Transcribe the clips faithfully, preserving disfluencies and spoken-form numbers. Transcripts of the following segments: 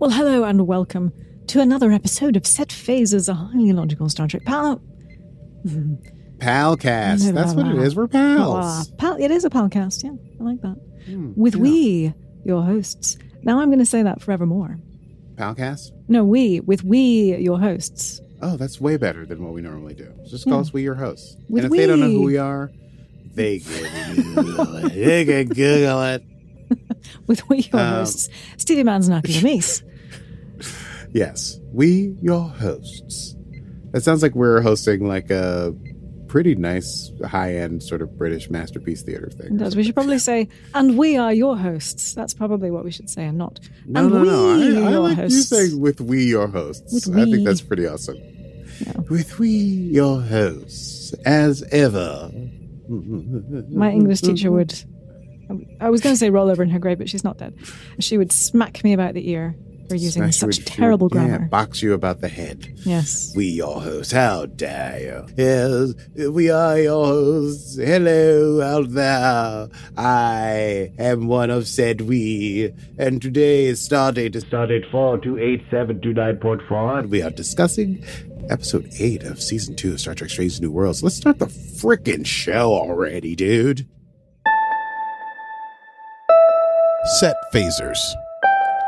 Well, hello and welcome to another episode of Set Phasers, a highly logical Star Trek pal... Palcast. That's what it is. We're pals. Pal, it is a palcast, yeah. I like that. Mm, With yeah. we, your hosts. Now I'm going to say that forevermore. Palcast? No, we. With we, your hosts. Oh, that's way better than what we normally do. Just call yeah. us we, your hosts. With and if we. They don't know who we are, they can Google it. They can Google it. With we, your um, hosts. Stevie Man's not your niece. Yes. We, your hosts. That sounds like we're hosting like a pretty nice high-end sort of British masterpiece theater thing. It does. We should probably say, and we are your hosts. That's probably what we should say, and not, no, and no, we no. I, your I like hosts. You saying with we your hosts. With I we. think that's pretty awesome. Yeah. With we your hosts, as ever. My English teacher would, I was going to say roll over in her grave, but she's not dead. She would smack me about the ear. We're using Smash such would, terrible would, grammar. Yeah, box you about the head. Yes. We your hosts. How dare you? Yes, we are your hosts. Hello out there. I am one of said we. And today is Stardate. Stardate four two eight seven two nine point four. We are discussing episode eight of season two of Star Trek Strange New Worlds. Let's start the frickin' show already, dude. Set Phasers.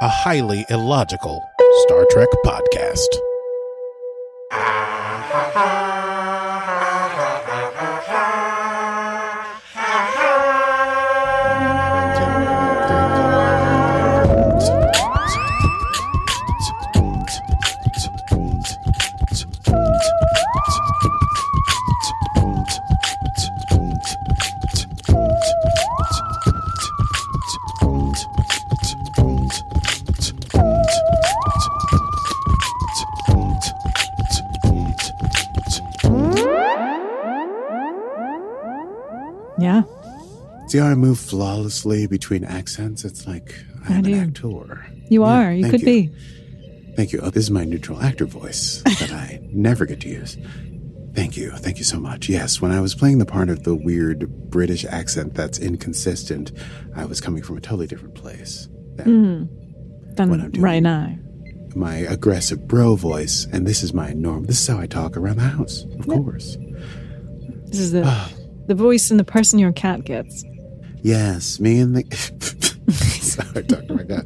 A highly illogical Star Trek podcast. See how I move flawlessly between accents? It's like I'm I an do. actor. You yeah, are. You could you. be. Thank you. Oh, this is my neutral actor voice that I never get to use. Thank you. Thank you so much. Yes, when I was playing the part of the weird British accent that's inconsistent, I was coming from a totally different place than, mm, than when I'm doing right now. My aggressive bro voice, and this is my norm. This is how I talk around the house, of yeah. course. This is the the voice and the person your cat gets. Yes, me and the... Sorry, Doctor My God.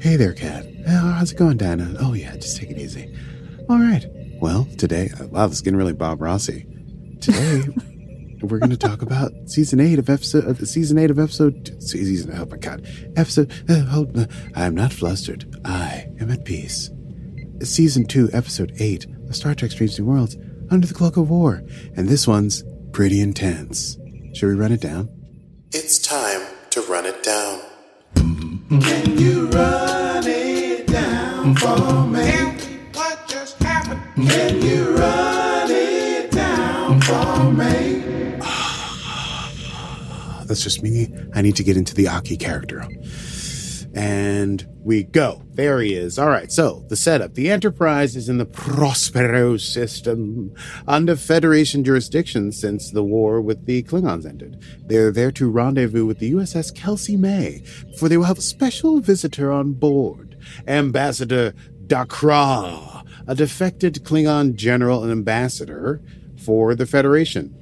Hey there, Kat. Oh, how's it going, Dinah? Oh, yeah, just take it easy. All right. Well, today... Wow, this is getting really Bob Rossi. Today, we're going to talk about Season eight of Episode... Uh, season eight of Episode... Two, season... Oh, my God. Episode... Uh, hold, uh, I am not flustered. I am at peace. Season two, Episode eight of Star Trek Strange New Worlds, Under the Cloak of War. And this one's pretty intense. Should we run it down? It's time to run it down. Can you run it down for me? What just happened? Can you run it down for me? That's just me. I need to get into the Aki character. And we go. There he is. All right, so the setup. The Enterprise is in the Prospero system under Federation jurisdiction since the war with the Klingons ended. They're there to rendezvous with the U S S Kelsey May, for they will have a special visitor on board, Ambassador Dak'Rah, a defected Klingon general and ambassador for the Federation.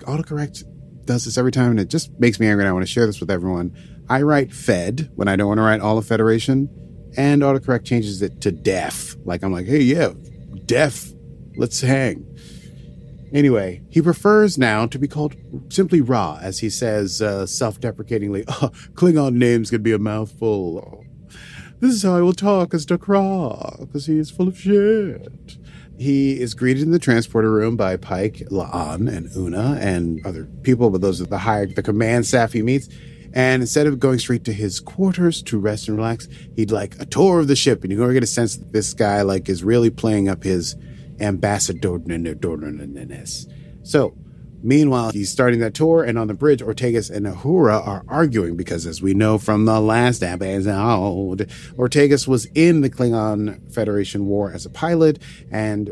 Autocorrect does this every time, and it just makes me angry, and I want to share this with everyone. I write Fed when I don't want to write all of Federation, and autocorrect changes it to Def. Like, I'm like, hey, yeah, Def, let's hang. Anyway, he prefers now to be called simply Ra, as he says uh, self-deprecatingly, oh, Klingon names can be a mouthful. This is how I will talk as Dak'Rah, because he is full of shit. He is greeted in the transporter room by Pike, La'an, and Una, and other people, but those are the higher, the command staff he meets. And instead of going straight to his quarters to rest and relax, he'd like a tour of the ship. And you're going to get a sense that this guy like is really playing up his ambassador-ness. So, meanwhile, he's starting that tour. And on the bridge, Ortegas and Uhura are arguing because, as we know from the last episode, Ortegas was in the Klingon Federation War as a pilot and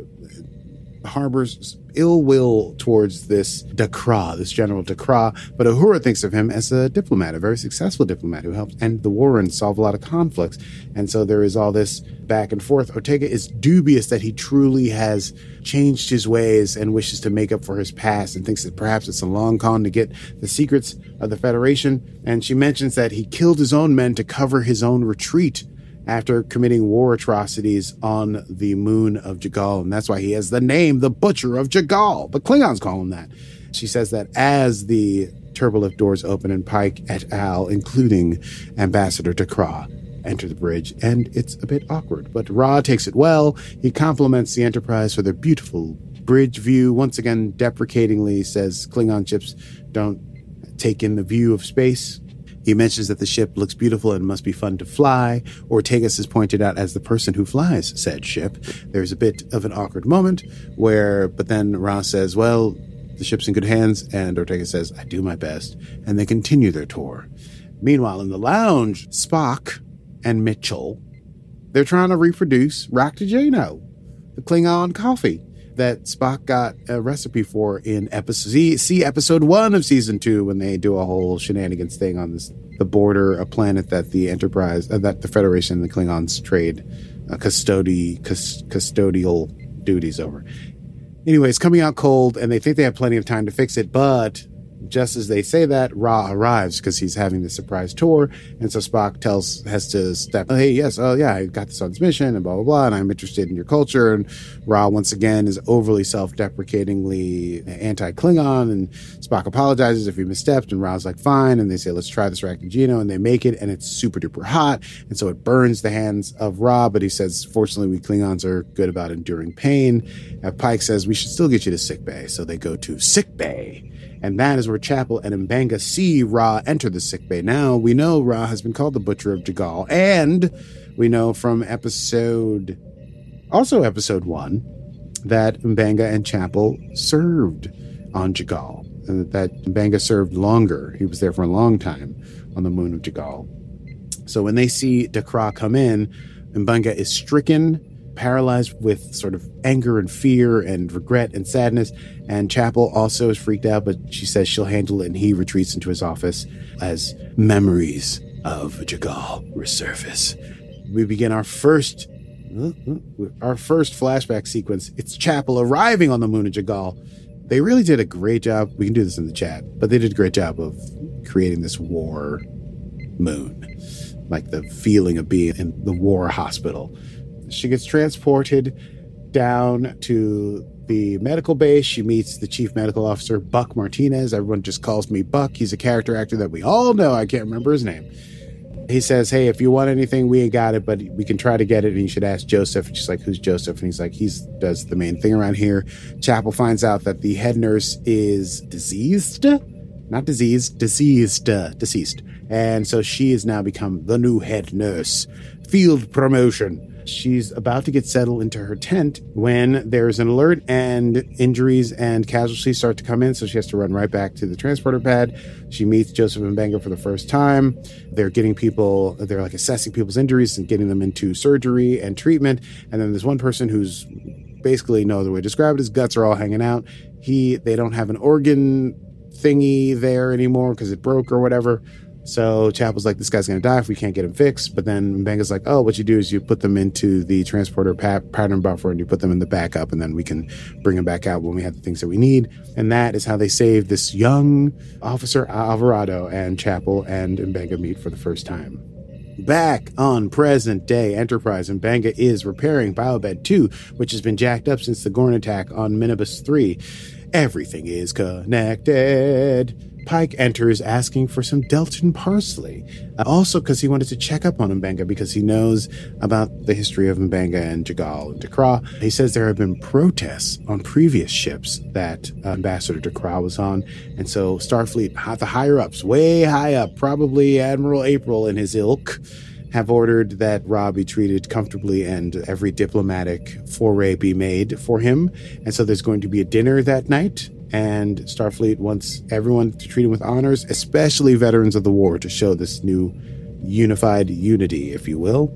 harbors ill will towards this Dak'Rah, this General Dak'Rah, but Uhura thinks of him as a diplomat, a very successful diplomat who helped end the war and solve a lot of conflicts. And so there is all this back and forth. Ortega is dubious that he truly has changed his ways and wishes to make up for his past and thinks that perhaps it's a long con to get the secrets of the Federation. And she mentions that he killed his own men to cover his own retreat after committing war atrocities on the moon of J'Gal. And that's why he has the name, the Butcher of J'Gal. But Klingons call him that. She says that as the turbolift doors open and Pike et al., including Ambassador Dak'Rah, enter the bridge, and it's a bit awkward. But Ra takes it well. He compliments the Enterprise for their beautiful bridge view. Once again, deprecatingly says Klingon ships don't take in the view of space. He mentions that the ship looks beautiful and must be fun to fly. Ortegas is pointed out as the person who flies said ship. There's a bit of an awkward moment where, but then Ra says, well, the ship's in good hands, and Ortega says, I do my best, and they continue their tour. Meanwhile, in the lounge, Spock and Mitchell, they're trying to reproduce Raktajino, the Klingon coffee that Spock got a recipe for in episode, see, see episode one of season two, when they do a whole shenanigans thing on this, the border, a planet that the Enterprise, uh, that the Federation and the Klingons trade uh, custody, cus, custodial duties over. Anyway, it's coming out cold, and they think they have plenty of time to fix it, but just as they say that, Ra arrives because he's having the surprise tour, and so Spock tells has to step, oh, hey, yes, oh, yeah, I got this on this mission, and blah, blah, blah, and I'm interested in your culture, and Ra, once again, is overly self-deprecatingly anti-Klingon, and Spock apologizes if he misstepped, and Ra's like, fine, and they say, let's try this Raktajino, and they make it, and it's super-duper hot, and so it burns the hands of Ra, but he says, fortunately, we Klingons are good about enduring pain, and Pike says, we should still get you to sick bay, so they go to sick bay. And that is where Chapel and M'Benga see Ra enter the sickbay. Now, we know Ra has been called the Butcher of J'Gal. And we know from episode, also episode one, that M'Benga and Chapel served on J'Gal. And that M'Benga served longer. He was there for a long time on the moon of J'Gal. So when they see Dak'Rah come in, M'Benga is stricken, paralyzed with sort of anger and fear and regret and sadness, and Chapel also is freaked out, but she says she'll handle it, and he retreats into his office as memories of J'Gal resurface. We begin our first our first flashback sequence. It's Chapel arriving on the moon of J'Gal. They really did a great job. We can do this in the chat, but they did a great job of creating this war moon, like the feeling of being in the war hospital. She gets transported down to the medical base. She meets the chief medical officer, Buck Martinez. Everyone just calls me Buck. He's a character actor that we all know. I can't remember his name. He says, hey, if you want anything, we ain't got it, but we can try to get it, and you should ask Joseph. And she's like, who's Joseph? And he's like, he does the main thing around here. Chapel finds out that the head nurse is diseased. Not diseased, deceased, uh, deceased. And so she has now become the new head nurse. Field promotion. She's about to get settled into her tent when there's an alert and injuries and casualties start to come in, so she has to run right back to the transporter pad. She meets Joseph M'Benga for the first time. They're getting people, they're like assessing people's injuries and getting them into surgery and treatment. And then there's one person who's basically no other way to describe it. His guts are all hanging out. He, they don't have an organ thingy there anymore because it broke or whatever. So Chapel's like, this guy's going to die if we can't get him fixed. But then M'Benga's like, oh, what you do is you put them into the transporter pat- pattern buffer and you put them in the backup, and then we can bring them back out when we have the things that we need. And that is how they save this young officer Alvarado, and Chapel and M'Benga meet for the first time. Back on present day Enterprise, M'Benga is repairing Biobed two, which has been jacked up since the Gorn attack on Minibus three. Everything is connected. Pike enters asking for some Delton parsley. Uh, also because he wanted to check up on M'Benga because he knows about the history of M'Benga and J'Gal and Dak'Rah. He says there have been protests on previous ships that uh, Ambassador Dak'Rah was on. And so Starfleet, the higher-ups, way high up, probably Admiral April and his ilk, have ordered that Ra be treated comfortably and every diplomatic foray be made for him. And so there's going to be a dinner that night. And Starfleet wants everyone to treat him with honors, especially veterans of the war, to show this new unified unity, if you will.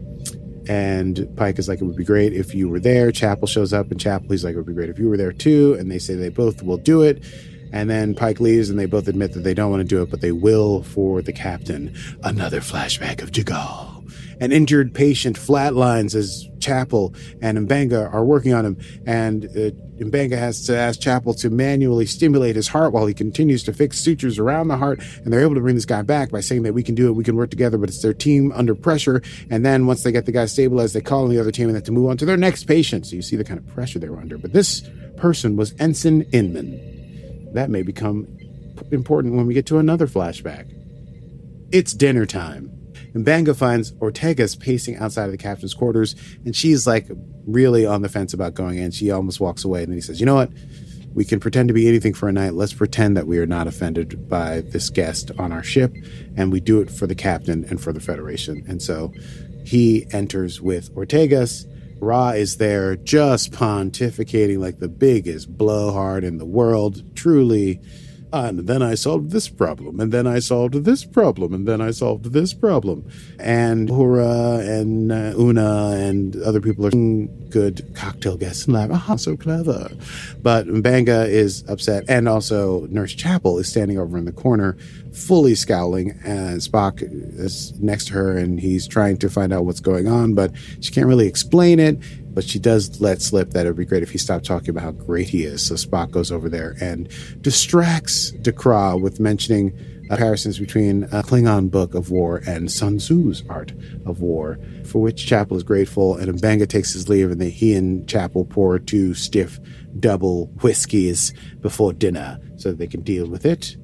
And Pike is like, it would be great if you were there. Chapel shows up, and Chapel, he's like, it would be great if you were there too. And they say they both will do it. And then Pike leaves, and they both admit that they don't want to do it, but they will for the captain. Another flashback of J'Gal. An injured patient flatlines as Chapel and M'Benga are working on him, and uh, M'Benga has to ask Chapel to manually stimulate his heart while he continues to fix sutures around the heart, and they're able to bring this guy back by saying that we can do it, we can work together, but it's their team under pressure, and then once they get the guy stabilized, they call on the other team and they have to move on to their next patient. So you see the kind of pressure they were under. But this person was Ensign Inman. That may become important when we get to another flashback. It's dinner time. M'Benga finds Ortega's pacing outside of the captain's quarters, and she's like really on the fence about going in. She almost walks away, and then he says, you know what? We can pretend to be anything for a night. Let's pretend that we are not offended by this guest on our ship, and we do it for the captain and for the Federation. And so he enters with Ortega's. Ra is there just pontificating like the biggest blowhard in the world, truly. And then I solved this problem, and then I solved this problem, and then I solved this problem. And Hura and uh, Una and other people are good cocktail guests and like, aha, so clever. But M'Benga is upset, and also Nurse Chapel is standing over in the corner, fully scowling, and Spock is next to her, and he's trying to find out what's going on, but she can't really explain it. But she does let slip that it would be great if he stopped talking about how great he is. So Spock goes over there and distracts Dak'Rah with mentioning comparisons between a Klingon book of war and Sun Tzu's art of war, for which Chapel is grateful, and M'Benga takes his leave, and the, he and Chapel pour two stiff double whiskeys before dinner so that they can deal with it.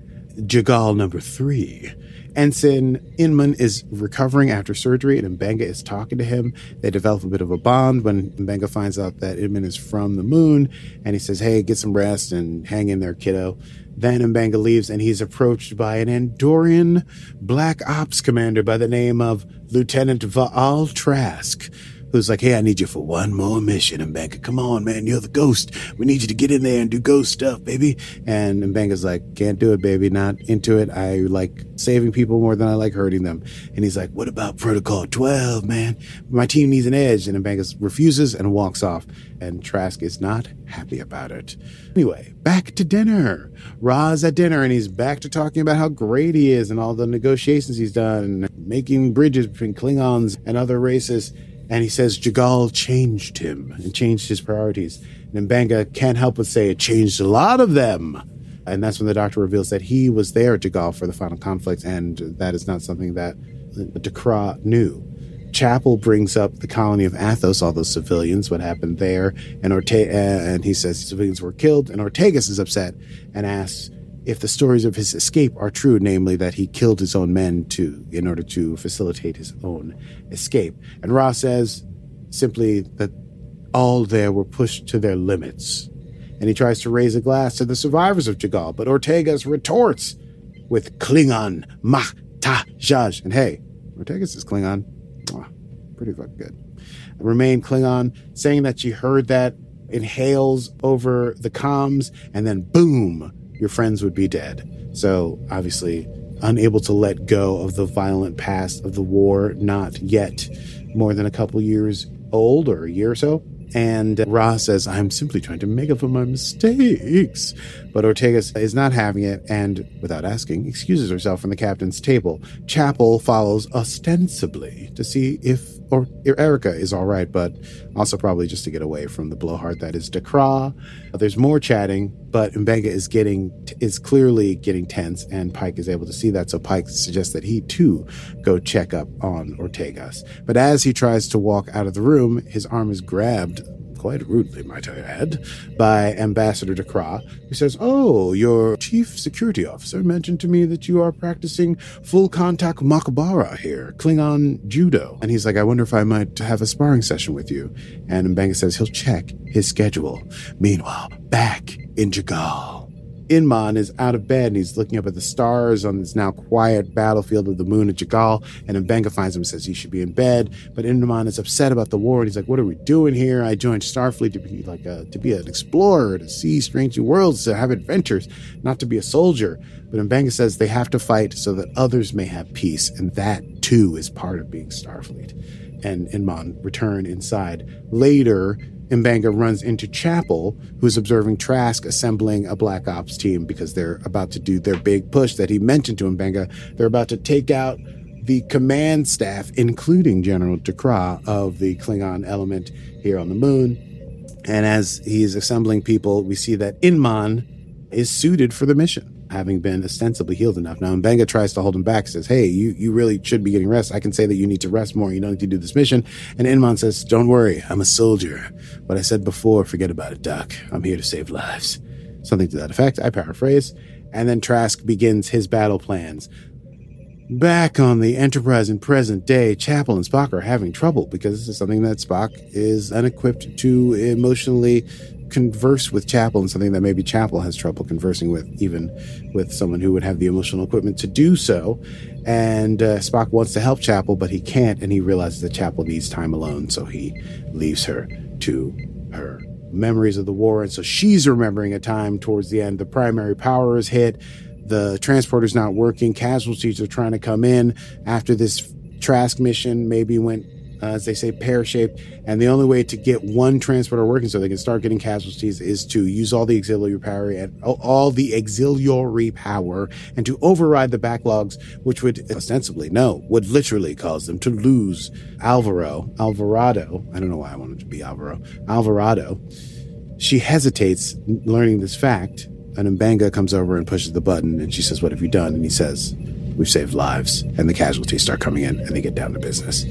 J'Gal number three. Ensign Inman is recovering after surgery, and M'Benga is talking to him. They develop a bit of a bond when M'Benga finds out that Inman is from the moon, and he says, hey, get some rest and hang in there, kiddo. Then M'Benga leaves, and he's approached by an Andorian black ops commander by the name of Lieutenant Va'al Trask, who's like, hey, I need you for one more mission, M'Benga. Come on, man, you're the ghost. We need you to get in there and do ghost stuff, baby. And Mbenga's like, can't do it, baby, not into it. I like saving people more than I like hurting them. And he's like, what about Protocol twelve, man? My team needs an edge. And M'Benga refuses and walks off. And Trask is not happy about it. Anyway, back to dinner. Ra's at dinner, and he's back to talking about how great he is and all the negotiations he's done, making bridges between Klingons and other races. And he says J'Gal changed him and changed his priorities. And M'Benga can't help but say it changed a lot of them. And that's when the doctor reveals that he was there at J'Gal for the final conflict, and that is not something that Dak'Rah knew. Chapel brings up the colony of Athos, all those civilians, what happened there. And, Ortega, and he says civilians were killed. And Ortegas is upset and asks if the stories of his escape are true, namely that he killed his own men to, in order to facilitate his own escape. And Ra says simply that all there were pushed to their limits. And he tries to raise a glass to the survivors of J'Gal, but Ortega's retorts with Klingon Mach Ta Jaj. And hey, Ortega's is Klingon. Oh, pretty fucking good. Remain Klingon, saying that she heard that, inhales over the comms, and then boom, your friends would be dead. So, obviously, unable to let go of the violent past of the war, not yet more than a couple years old, or a year or so. And Ra says, I'm simply trying to make up for my mistakes. But Ortega is not having it, and, without asking, excuses herself from the captain's table. Chapel follows ostensibly to see if or Erica is all right, but also probably just to get away from the blowhard that is Dak'Rah. There's more chatting, but M'Benga is getting is clearly getting tense, and Pike is able to see that, so Pike suggests that he, too, go check up on Ortegas. But as he tries to walk out of the room, his arm is grabbed, quite rudely, might I add, by Ambassador Dak'Rah, who says, oh, your chief security officer mentioned to me that you are practicing full-contact Mok'bara here, Klingon judo. And he's like, I wonder if I might have a sparring session with you. And M'Benga says he'll check his schedule. Meanwhile, back in J'Gal, Inman is out of bed and he's looking up at the stars on this now quiet battlefield of the moon at J'Gal, and M'Benga finds him and says he should be in bed, but Inman is upset about the war and he's like, what are we doing here? I joined Starfleet to be like a, to be an explorer, to see strange new worlds, to have adventures, not to be a soldier. But M'Benga says they have to fight so that others may have peace, and that too is part of being Starfleet. And Inman return inside. Later, M'Benga runs into Chapel, who's observing Trask assembling a Black Ops team because they're about to do their big push that he mentioned to M'Benga. They're about to take out the command staff, including General Dak'Rah of the Klingon element here on the moon. And as he's assembling people, we see that Inman is suited for the mission, having been ostensibly healed enough. Now, M'Benga tries to hold him back, says, hey, you, you really should be getting rest. I can say that you need to rest more. You don't need to do this mission. And Inman says, don't worry, I'm a soldier. What I said before, forget about it, Doc. I'm here to save lives. Something to that effect. I paraphrase. And then Trask begins his battle plans. Back on the Enterprise in present day, Chapel and Spock are having trouble because this is something that Spock is unequipped to emotionally converse with Chapel, and something that maybe Chapel has trouble conversing with, even with someone who would have the emotional equipment to do so. And uh, Spock wants to help Chapel, but he can't, and he realizes that Chapel needs time alone, so he leaves her to her memories of the war. And so she's remembering a time towards the end. The primary power is hit. The transporter's not working. Casualties are trying to come in after this Trask mission maybe went, Uh, as they say, pear-shaped, and the only way to get one transporter working so they can start getting casualties is to use all the auxiliary power and all the auxiliary power and to override the backlogs, which would ostensibly, no, would literally cause them to lose Alvaro, Alvarado. I don't know why I wanted to be Alvaro, Alvarado. She hesitates, learning this fact, and M'Benga comes over and pushes the button, and she says, "What have you done?" And he says, "We've saved lives." And the casualties start coming in, and they get down to business.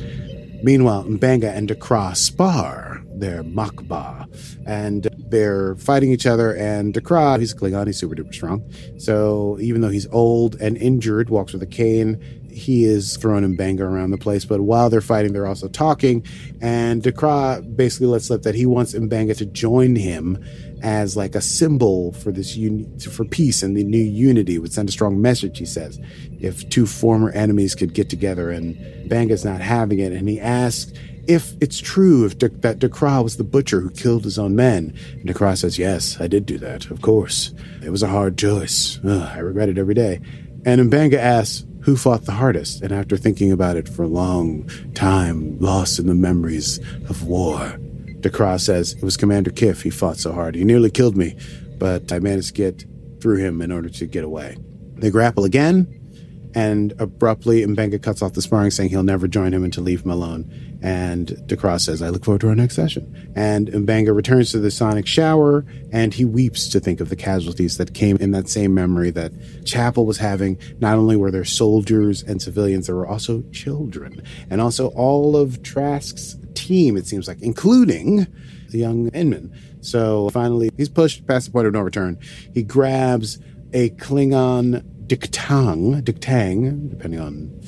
Meanwhile, M'Benga and Dak'Rah spar their Mok'bara, and they're fighting each other, and Dak'Rah, he's a Klingon, he's super duper strong, so even though he's old and injured, walks with a cane, he is throwing M'Benga around the place. But while they're fighting, they're also talking, and Dak'Rah basically lets slip that he wants M'Benga to join him as like a symbol for this un- for peace and the new unity. It would send a strong message, he says, if two former enemies could get together. And M'Benga's not having it, and he asks if it's true if D- that Dak'Rah was the butcher who killed his own men. And Dak'Rah says, yes, I did do that, of course. It was a hard choice. Ugh, I regret it every day. And M'Benga asks, who fought the hardest? And after thinking about it for a long time, lost in the memories of war, Dak'Rah says, it was Commander Kif. He fought so hard. He nearly killed me, but I managed to get through him in order to get away. They grapple again, and abruptly M'Benga cuts off the sparring, saying he'll never join him and to leave him alone. And Dak'Rah says, I look forward to our next session. And M'Benga returns to the sonic shower, and he weeps to think of the casualties that came in that same memory that Chapel was having. Not only were there soldiers and civilians, there were also children. And also all of Trask's team, it seems like, including the young Inman. So finally, he's pushed past the point of no return. He grabs a Klingon d'k tahg, d'k tahg, depending on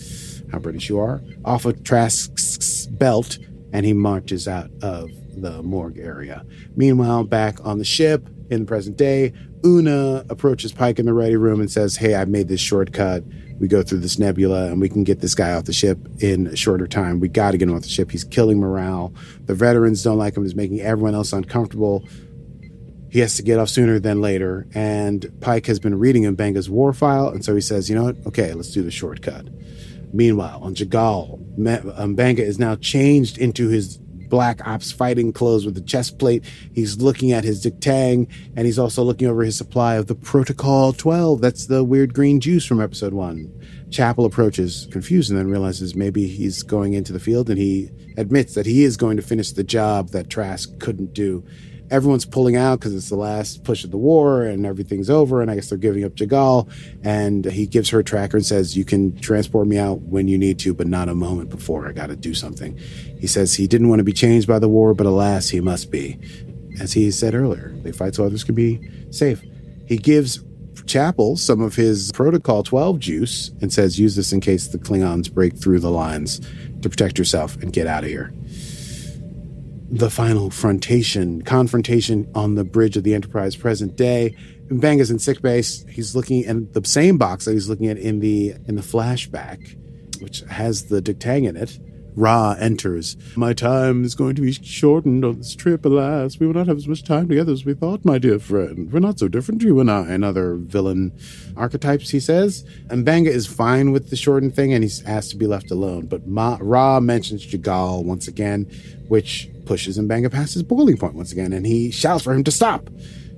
how British you are, off of Trask's belt, and he marches out of the morgue area. Meanwhile, back on the ship in the present day, Una approaches Pike in the ready room and says, hey, I've made this shortcut. We go through this nebula, and we can get this guy off the ship in a shorter time. We got to get him off the ship. He's killing morale. The veterans don't like him. He's making everyone else uncomfortable. He has to get off sooner than later, and Pike has been reading M'Benga's war file, and so he says, you know what, okay, let's do the shortcut. Meanwhile, on J'Gal, M'Benga is now changed into his Black Ops fighting clothes with the chest plate. He's looking at his d'k tahg, and he's also looking over his supply of the Protocol twelve. That's the weird green juice from episode one. Chapel approaches, confused, and then realizes maybe he's going into the field, and he admits that he is going to finish the job that Trask couldn't do. Everyone's pulling out because it's the last push of the war and everything's over, and I guess they're giving up J'Gal. And he gives her a tracker and says, you can transport me out when you need to, but not a moment before. I got to do something. He says he didn't want to be changed by the war, but alas, he must be. As he said earlier, they fight so others can be safe. He gives Chapel some of his Protocol twelve juice and says, use this in case the Klingons break through the lines to protect yourself and get out of here. The final frontation, confrontation on the bridge of the Enterprise present day, M'Benga's in sickbase. He's looking at the same box that he's looking at in the in the flashback, which has the d'k tahg in it. Ra enters. My time is going to be shortened on this trip, alas. We will not have as much time together as we thought, my dear friend. We're not so different, you and I, and other villain archetypes, he says. And M'Benga is fine with the shortened thing, and he's asked to be left alone. But Ma- Ra mentions J'Gal once again, which pushes M'Benga past his boiling point once again, and he shouts for him to stop.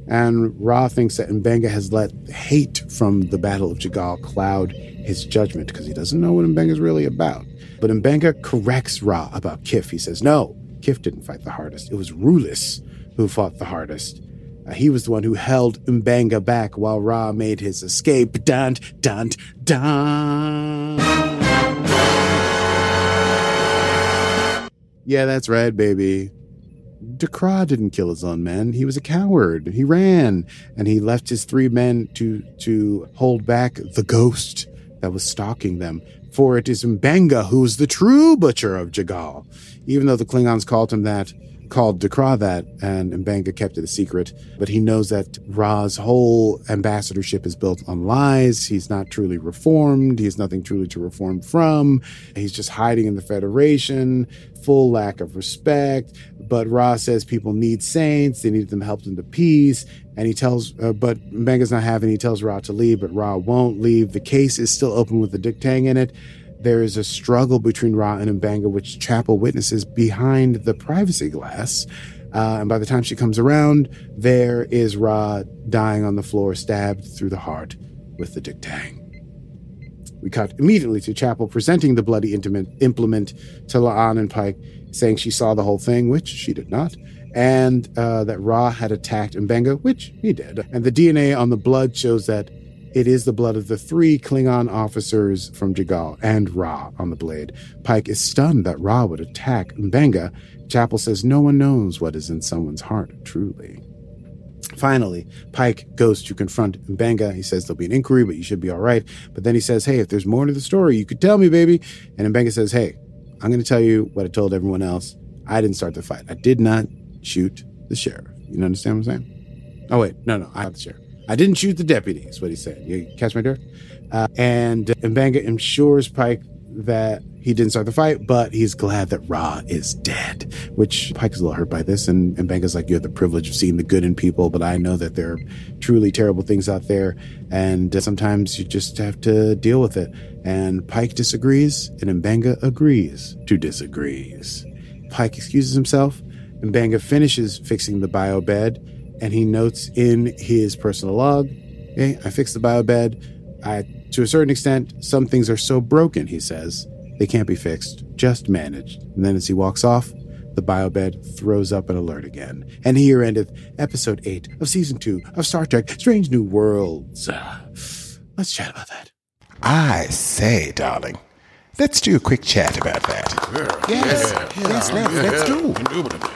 And Ra thinks that M'Benga has let hate from the Battle of J'Gal cloud his judgment because he doesn't know what M'Benga's really about. But M'Benga corrects Ra about Kif. He says, no, Kif didn't fight the hardest. It was Rulis who fought the hardest. Uh, he was the one who held M'Benga back while Ra made his escape. Dun, dun, dun. Yeah, that's right, baby. Dak'Rah didn't kill his own men. He was a coward. He ran, and he left his three men to to hold back the ghost that was stalking them. For it is M'Benga who's the true butcher of J'Gal. Even though the Klingons called him that, called Dak'Rah that, and M'Benga kept it a secret, but he knows that Ra's whole ambassadorship is built on lies. He's not truly reformed. He has nothing truly to reform from. He's just hiding in the Federation, full lack of respect. But Ra says people need saints. They need them to help them to peace. And he tells, uh, but M'Benga's not having, he tells Ra to leave, but Ra won't leave. The case is still open with the d'k tahg in it. There is a struggle between Ra and M'Benga, which Chapel witnesses behind the privacy glass. Uh, and by the time she comes around, there is Ra dying on the floor, stabbed through the heart with the d'k tahg. We cut immediately to Chapel presenting the bloody implement to La'an and Pike, saying she saw the whole thing, which she did not, and uh, that Ra had attacked M'Benga, which he did. And the D N A on the blood shows that it is the blood of the three Klingon officers from J'Gal and Ra on the blade. Pike is stunned that Ra would attack M'Benga. Chapel says no one knows what is in someone's heart, truly. Finally, Pike goes to confront M'Benga. He says there'll be an inquiry, but you should be all right. But then he says, hey, if there's more to the story, you could tell me, baby. And M'Benga says, hey, I'm going to tell you what I told everyone else. I didn't start the fight. I did not shoot the sheriff. You understand what I'm saying? Oh, wait. No, no. I shot the sheriff. I didn't shoot the deputy is what he said. You catch my drift? Uh, and M'Benga assures Pike that he didn't start the fight, but he's glad that Ra is dead, which Pike is a little hurt by this. And M'Benga's like, you have the privilege of seeing the good in people, but I know that there are truly terrible things out there. And uh, sometimes you just have to deal with it. And Pike disagrees, and M'Benga agrees to disagrees. Pike excuses himself. M'Benga finishes fixing the bio bed, and he notes in his personal log, hey, I fixed the bio bed. I, to a certain extent, some things are so broken, he says, they can't be fixed, just managed. And then as he walks off, the biobed throws up an alert again. And here endeth episode eight of season two of Star Trek Strange New Worlds. Uh, let's chat about that. I say, darling, let's do a quick chat about that. Yeah, yes, yeah, yeah, yes, yeah, let's, yeah, let's do. Indubitably.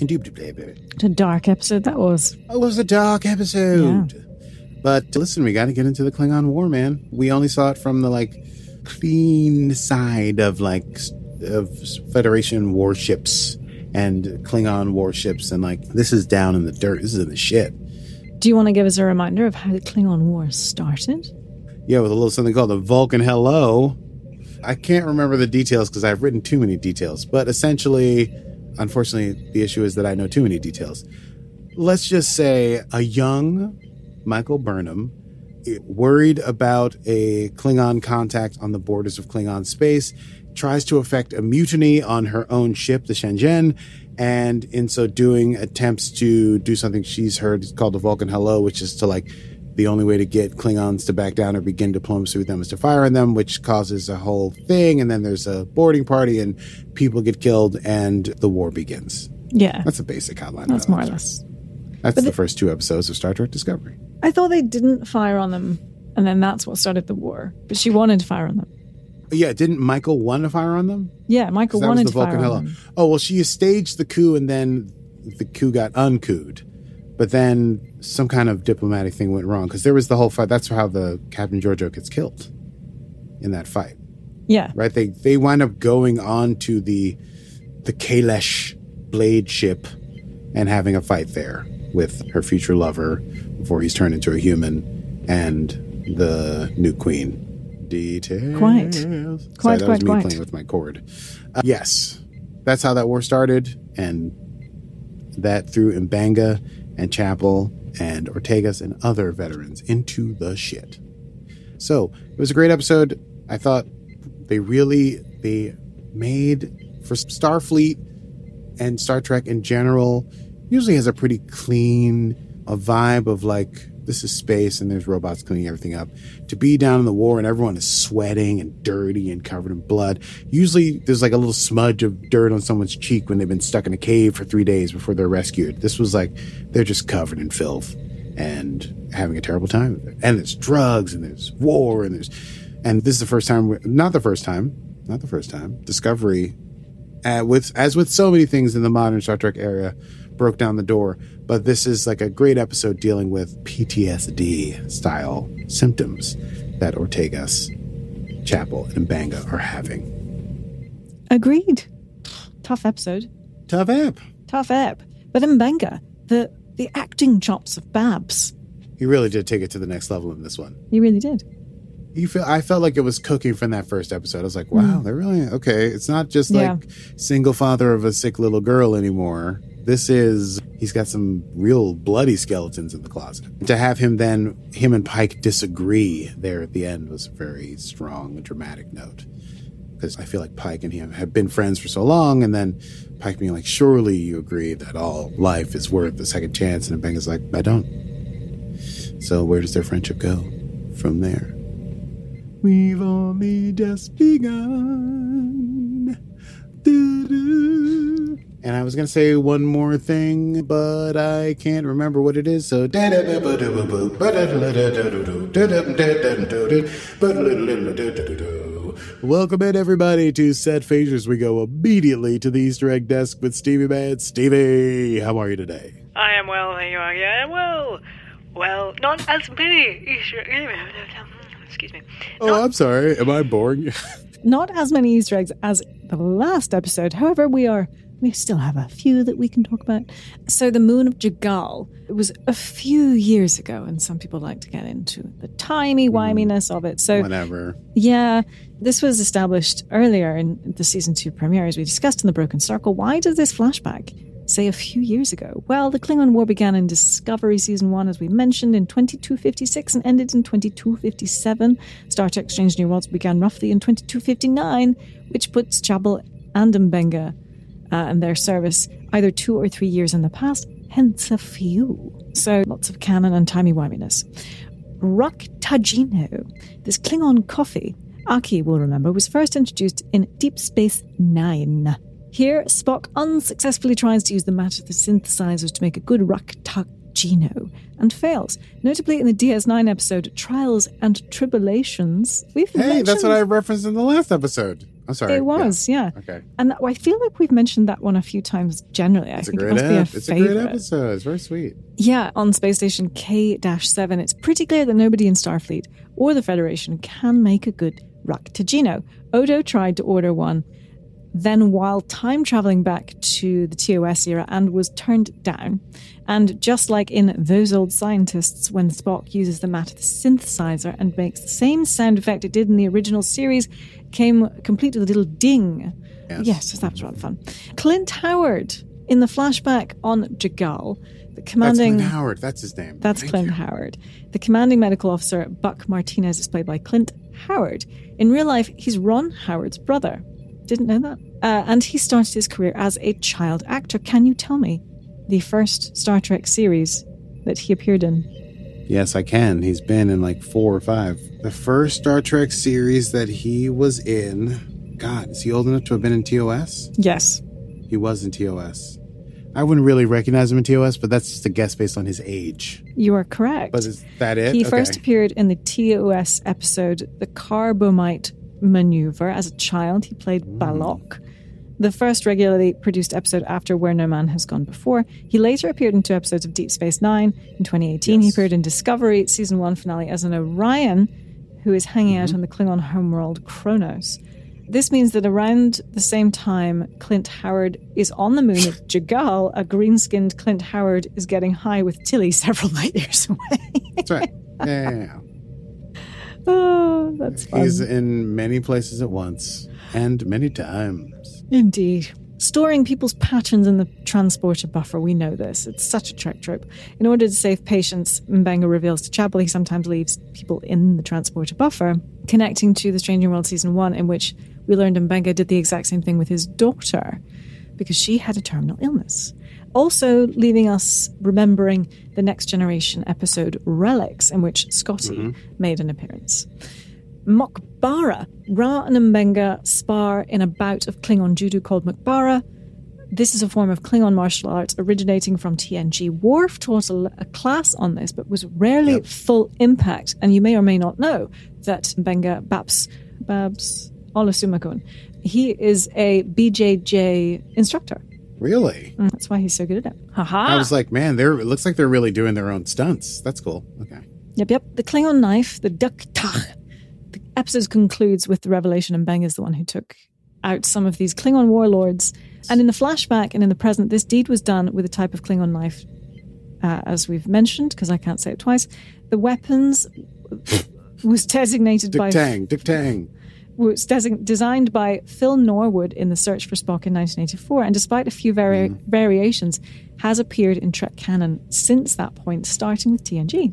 Indubitably, baby. What a dark episode that was. It was a dark episode. Yeah. But listen, we got to get into the Klingon War, man. We only saw it from the, like, clean side of like of Federation warships and Klingon warships, and like this is down in the dirt, this is in the shit. Do you want to give us a reminder of how the Klingon War started? Yeah, with a little something called the Vulcan Hello. I can't remember the details because I've written too many details, but essentially, unfortunately, the issue is that I know too many details. Let's just say a young Michael Burnham worried about a Klingon contact on the borders of Klingon space, tries to effect a mutiny on her own ship, the Shenzhen, and in so doing attempts to do something she's heard called the Vulcan Hello, which is to, like, the only way to get Klingons to back down or begin diplomacy with them is to fire on them, which causes a whole thing, and then there's a boarding party, and people get killed, and the war begins. Yeah. That's a basic outline. That's more or less. That's the first two episodes of Star Trek Discovery. I thought they didn't fire on them, and then that's what started the war. But she wanted to fire on them. Yeah, didn't Michael want to fire on them? Yeah, Michael wanted to fire on them. Oh, well, she staged the coup, and then the coup got uncouped. But then some kind of diplomatic thing went wrong, because there was the whole fight. That's how the Captain Georgiou gets killed in that fight. Yeah. Right? They they wind up going on to the the Kalesh blade ship and having a fight there. with her future lover before he's turned into a human, and the new queen. Details. Quite. Quite, Sorry, that quite, was me quite. playing with my cord. Uh, yes. That's how that war started, and that threw M'Benga and Chapel and Ortegas and other veterans into the shit. So, it was a great episode. I thought they really, they made for Starfleet and Star Trek in general, usually has a pretty clean a vibe of like, this is space and there's robots cleaning everything up. To be down in the war and everyone is sweating and dirty and covered in blood. Usually there's like a little smudge of dirt on someone's cheek when they've been stuck in a cave for three days before they're rescued. This was like, they're just covered in filth and having a terrible time. And there's drugs and there's war and there's, and this is the first time, not the first time, not the first time, Discovery, uh, with as with so many things in the modern Star Trek era, broke down the door. But this is like a great episode dealing with P T S D style symptoms that Ortegas, Chapel, and M'Benga are having. Agreed. Tough episode. Tough ep. Tough ep. But M'Benga, the the acting chops of Babs. He really did take it to the next level in this one. He really did. You feel, I felt like it was cooking from that first episode. I was like, wow, mm. they're really, okay. It's not just yeah. like single father of a sick little girl anymore. This is, he's got some real bloody skeletons in the closet. To have him then, him and Pike disagree there at the end was a very strong, dramatic note. Because I feel like Pike and him have been friends for so long, and then Pike being like, surely you agree that all life is worth a second chance, and M'Benga's like, I don't. So where does their friendship go from there? We've only just begun. Doo-doo. And I was going to say one more thing, but I can't remember what it is. So, welcome in, everybody, to Set Phasers. We go immediately to the Easter egg desk with Stevie Bad. Stevie, how are you today? I am well. How you are? Yeah, well, well, not as many Easter Excuse me. Not- oh, I'm sorry. Am I boring? Not as many Easter eggs as the last episode. However, we are. We still have a few that we can talk about. So the moon of J'Gal, it was a few years ago, and some people like to get into the timey-wiminess mm, of it. So whatever. Yeah, this was established earlier in the season two premiere, as we discussed in The Broken Circle. Why does this flashback say a few years ago? Well, the Klingon War began in Discovery Season one, as we mentioned, in twenty-two fifty-six and ended in twenty-two fifty-seven. Star Trek Strange New Worlds began roughly in twenty-two fifty-nine, which puts Chapel and M'Benga Uh, and their service either two or three years in the past, hence a few. So lots of canon and timey-wiminess. Raktajino, this Klingon coffee, Aki will remember, was first introduced in Deep Space Nine. Here, Spock unsuccessfully tries to use the matter of the synthesizers to make a good Raktajino and fails. Notably in the D S nine episode, Trials and Tribulations. We've hey, mentioned- that's what I referenced in the last episode. I'm sorry. It was, yeah. yeah. Okay. And that, I feel like we've mentioned that one a few times generally. It's I think a great it must be a It's favorite. a great episode. It's very sweet. Yeah, on Space Station K seven, it's pretty clear that nobody in Starfleet or the Federation can make a good Raktajino. Odo tried to order one, then while time traveling back to the T O S era, and was turned down. And just like in Those Old Scientists, when Spock uses the matter synthesizer and makes the same sound effect it did in the original series, came complete with a little ding. Yes, yes that was rather fun. Clint Howard in the flashback on J'Gal, the commanding that's Clint Howard. That's his name. That's Thank Clint you. Howard. The commanding medical officer Buck Martinez is played by Clint Howard. In real life, he's Ron Howard's brother. Didn't know that. Uh, and he started his career as a child actor. Can you tell me the first Star Trek series that he appeared in? Yes, I can. He's been in like four or five. The first Star Trek series that he was in... God, is he old enough to have been in T O S? Yes. He was in T O S. I wouldn't really recognize him in T O S, but that's just a guess based on his age. You are correct. But is that it? He okay. first appeared in the T O S episode, The Carbomite Maneuver. As a child, he played mm. Balok, the first regularly produced episode after Where No Man Has Gone Before. He later appeared in two episodes of Deep Space Nine. In twenty eighteen, yes. he appeared in Discovery Season one finale as an Orion who is hanging mm-hmm. out on the Klingon homeworld Kronos. This means that around the same time Clint Howard is on the moon of J'Gal, a green-skinned Clint Howard is getting high with Tilly several light years away. That's right. Yeah, yeah, yeah. Oh, that's fun. He's in many places at once and many times. Indeed. Storing people's patterns in the transporter buffer, we know this. It's such a Trek trope. In order to save patience, M'Benga reveals to Chapel he sometimes leaves people in the transporter buffer, connecting to the Strange New World Season one, in which we learned M'Benga did the exact same thing with his daughter because she had a terminal illness. Also leaving us remembering the Next Generation episode Relics, in which Scotty mm-hmm. made an appearance. Mok'bara. Ra and M'Benga spar in a bout of Klingon judo called Mok'bara. This is a form of Klingon martial arts originating from T N G. Worf taught a, a class on this, but was rarely yep. full impact. And you may or may not know that M'Benga Babs, Babs Olusumakun, he is a B J J instructor. Really? Mm, that's why he's so good at it. Ha-ha. I was like, man, they're, it looks like they're really doing their own stunts. That's cool. Okay. Yep, yep. The Klingon knife, the d'k tahg. The episode concludes with the revelation M'Benga is the one who took out some of these Klingon warlords. And in the flashback and in the present, this deed was done with a type of Klingon knife, uh, as we've mentioned, because I can't say it twice. The weapons was designated d'k by... Tang, d'k tahg. Was des- designed by Phil Norwood in The Search for Spock in nineteen eighty-four, and despite a few vari- mm. variations, has appeared in Trek canon since that point, starting with T N G.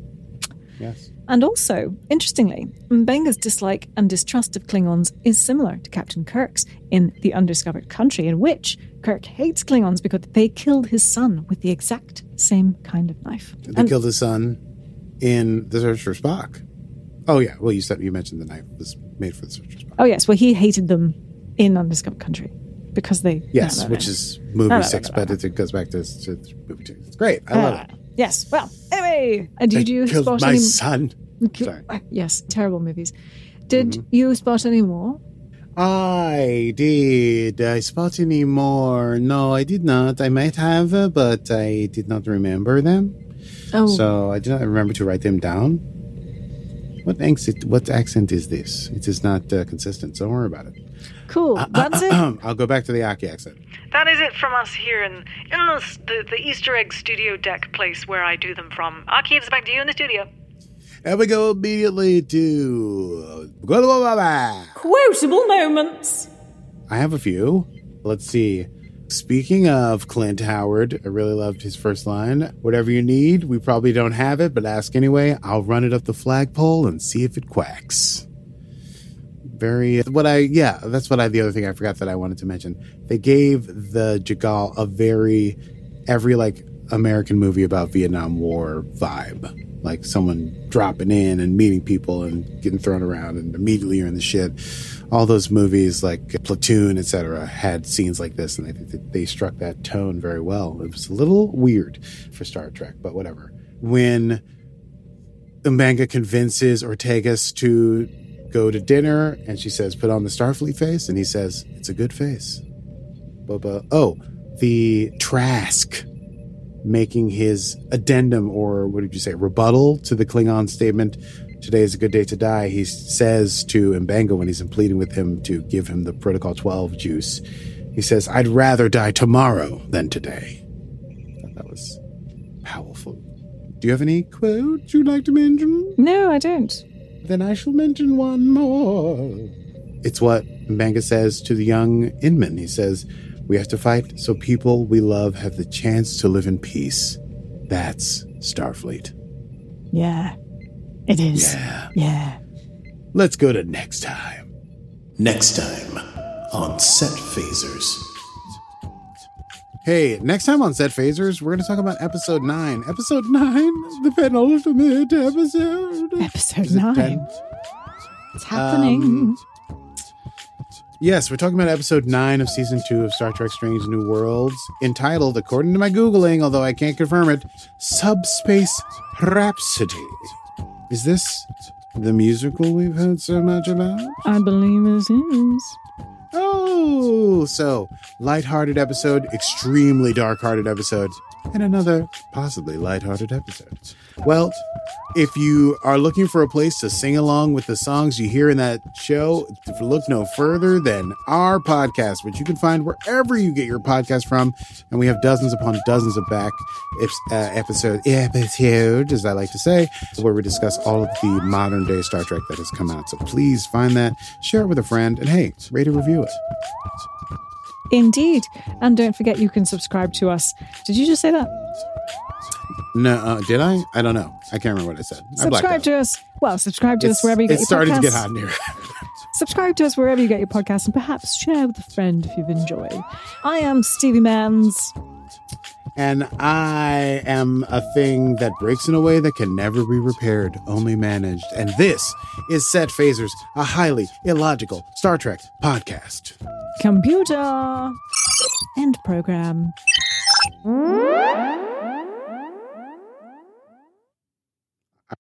Yes. And also, interestingly, M'Benga's dislike and distrust of Klingons is similar to Captain Kirk's in The Undiscovered Country, in which Kirk hates Klingons because they killed his son with the exact same kind of knife. They and- killed his son in The Search for Spock. Oh, yeah. Well, you said you mentioned the knife was made for the Searchers. Oh, yes. Well, he hated them in Undiscovered Country because they... Yes, no, no, no, which no. is movie no, no, six, no, no, no, no. but it goes back to, to movie two. It's great. I uh, love it. Yes. Well, anyway. And did you killed spot my any... son. Sorry. Yes, terrible movies. Did mm-hmm. you spot any more? I did. I spot any more. No, I did not. I might have, but I did not remember them. Oh. So I did not remember to write them down. What accent, what accent is this? It is not uh, consistent, so don't worry about it. Cool. Uh, That's uh, it. Uh, I'll go back to the Aki accent. That is it from us here in, in the, the, the Easter egg studio deck place where I do them from. Aki, it's back to you in the studio. And we go immediately to... Quotable moments. I have a few. Let's see. Speaking of Clint Howard, I really loved his first line. Whatever you need, we probably don't have it, but ask anyway. I'll run it up the flagpole and see if it quacks. Very, what I, yeah, that's what I, the other thing I forgot that I wanted to mention. They gave the J'Gal a very, every like American movie about Vietnam War vibe. Like someone dropping in and meeting people and getting thrown around and immediately you're in the shit. All those movies like Platoon, et cetera, had scenes like this, and they, they struck that tone very well. It was a little weird for Star Trek, but whatever. When M'Benga convinces Ortegas to go to dinner, and she says, put on the Starfleet face, and he says, it's a good face. Boba. Oh, the Trask making his addendum, or what did you say, rebuttal to the Klingon statement, today is a good day to die. He says to M'Benga when he's pleading with him to give him the Protocol twelve juice, he says, I'd rather die tomorrow than today. I thought that was powerful. Do you have any quotes you'd like to mention? No, I don't. Then I shall mention one more. It's what M'Benga says to the young Inman. He says, we have to fight so people we love have the chance to live in peace. That's Starfleet. Yeah, it is. Yeah. Yeah. Let's go to next time. Next time on Set Phasers. Hey, next time on Set Phasers, we're going to talk about episode nine. Episode nine? The penultimate episode. Episode is nine. It it's happening. Um, Yes, we're talking about episode nine of season two of Star Trek Strange New Worlds, entitled, according to my Googling, although I can't confirm it, Subspace Rhapsody. Is this the musical we've heard so much about? I believe it is. Oh, so lighthearted episode, extremely dark-hearted episode, and another possibly lighthearted episode. Well, If you are looking for a place to sing along with the songs you hear in that show, look no further than our podcast, which you can find wherever you get your podcast from. And we have dozens upon dozens of back episodes, episode, as I like to say, where we discuss all of the modern day Star Trek that has come out. So please find that, share it with a friend, and hey, rate and review it. Indeed. And don't forget, you can subscribe to us. Did you just say that? No, uh, did I? I don't know. I can't remember what I said. I subscribe to us. Well, subscribe to it's, us wherever you get your podcast. It's starting to get hot in here. Subscribe to us wherever you get your podcast, and perhaps share with a friend if you've enjoyed. I am Stevie Manns. And I am a thing that breaks in a way that can never be repaired, only managed. And this is Set Phasers, a highly illogical Star Trek podcast. Computer. End program.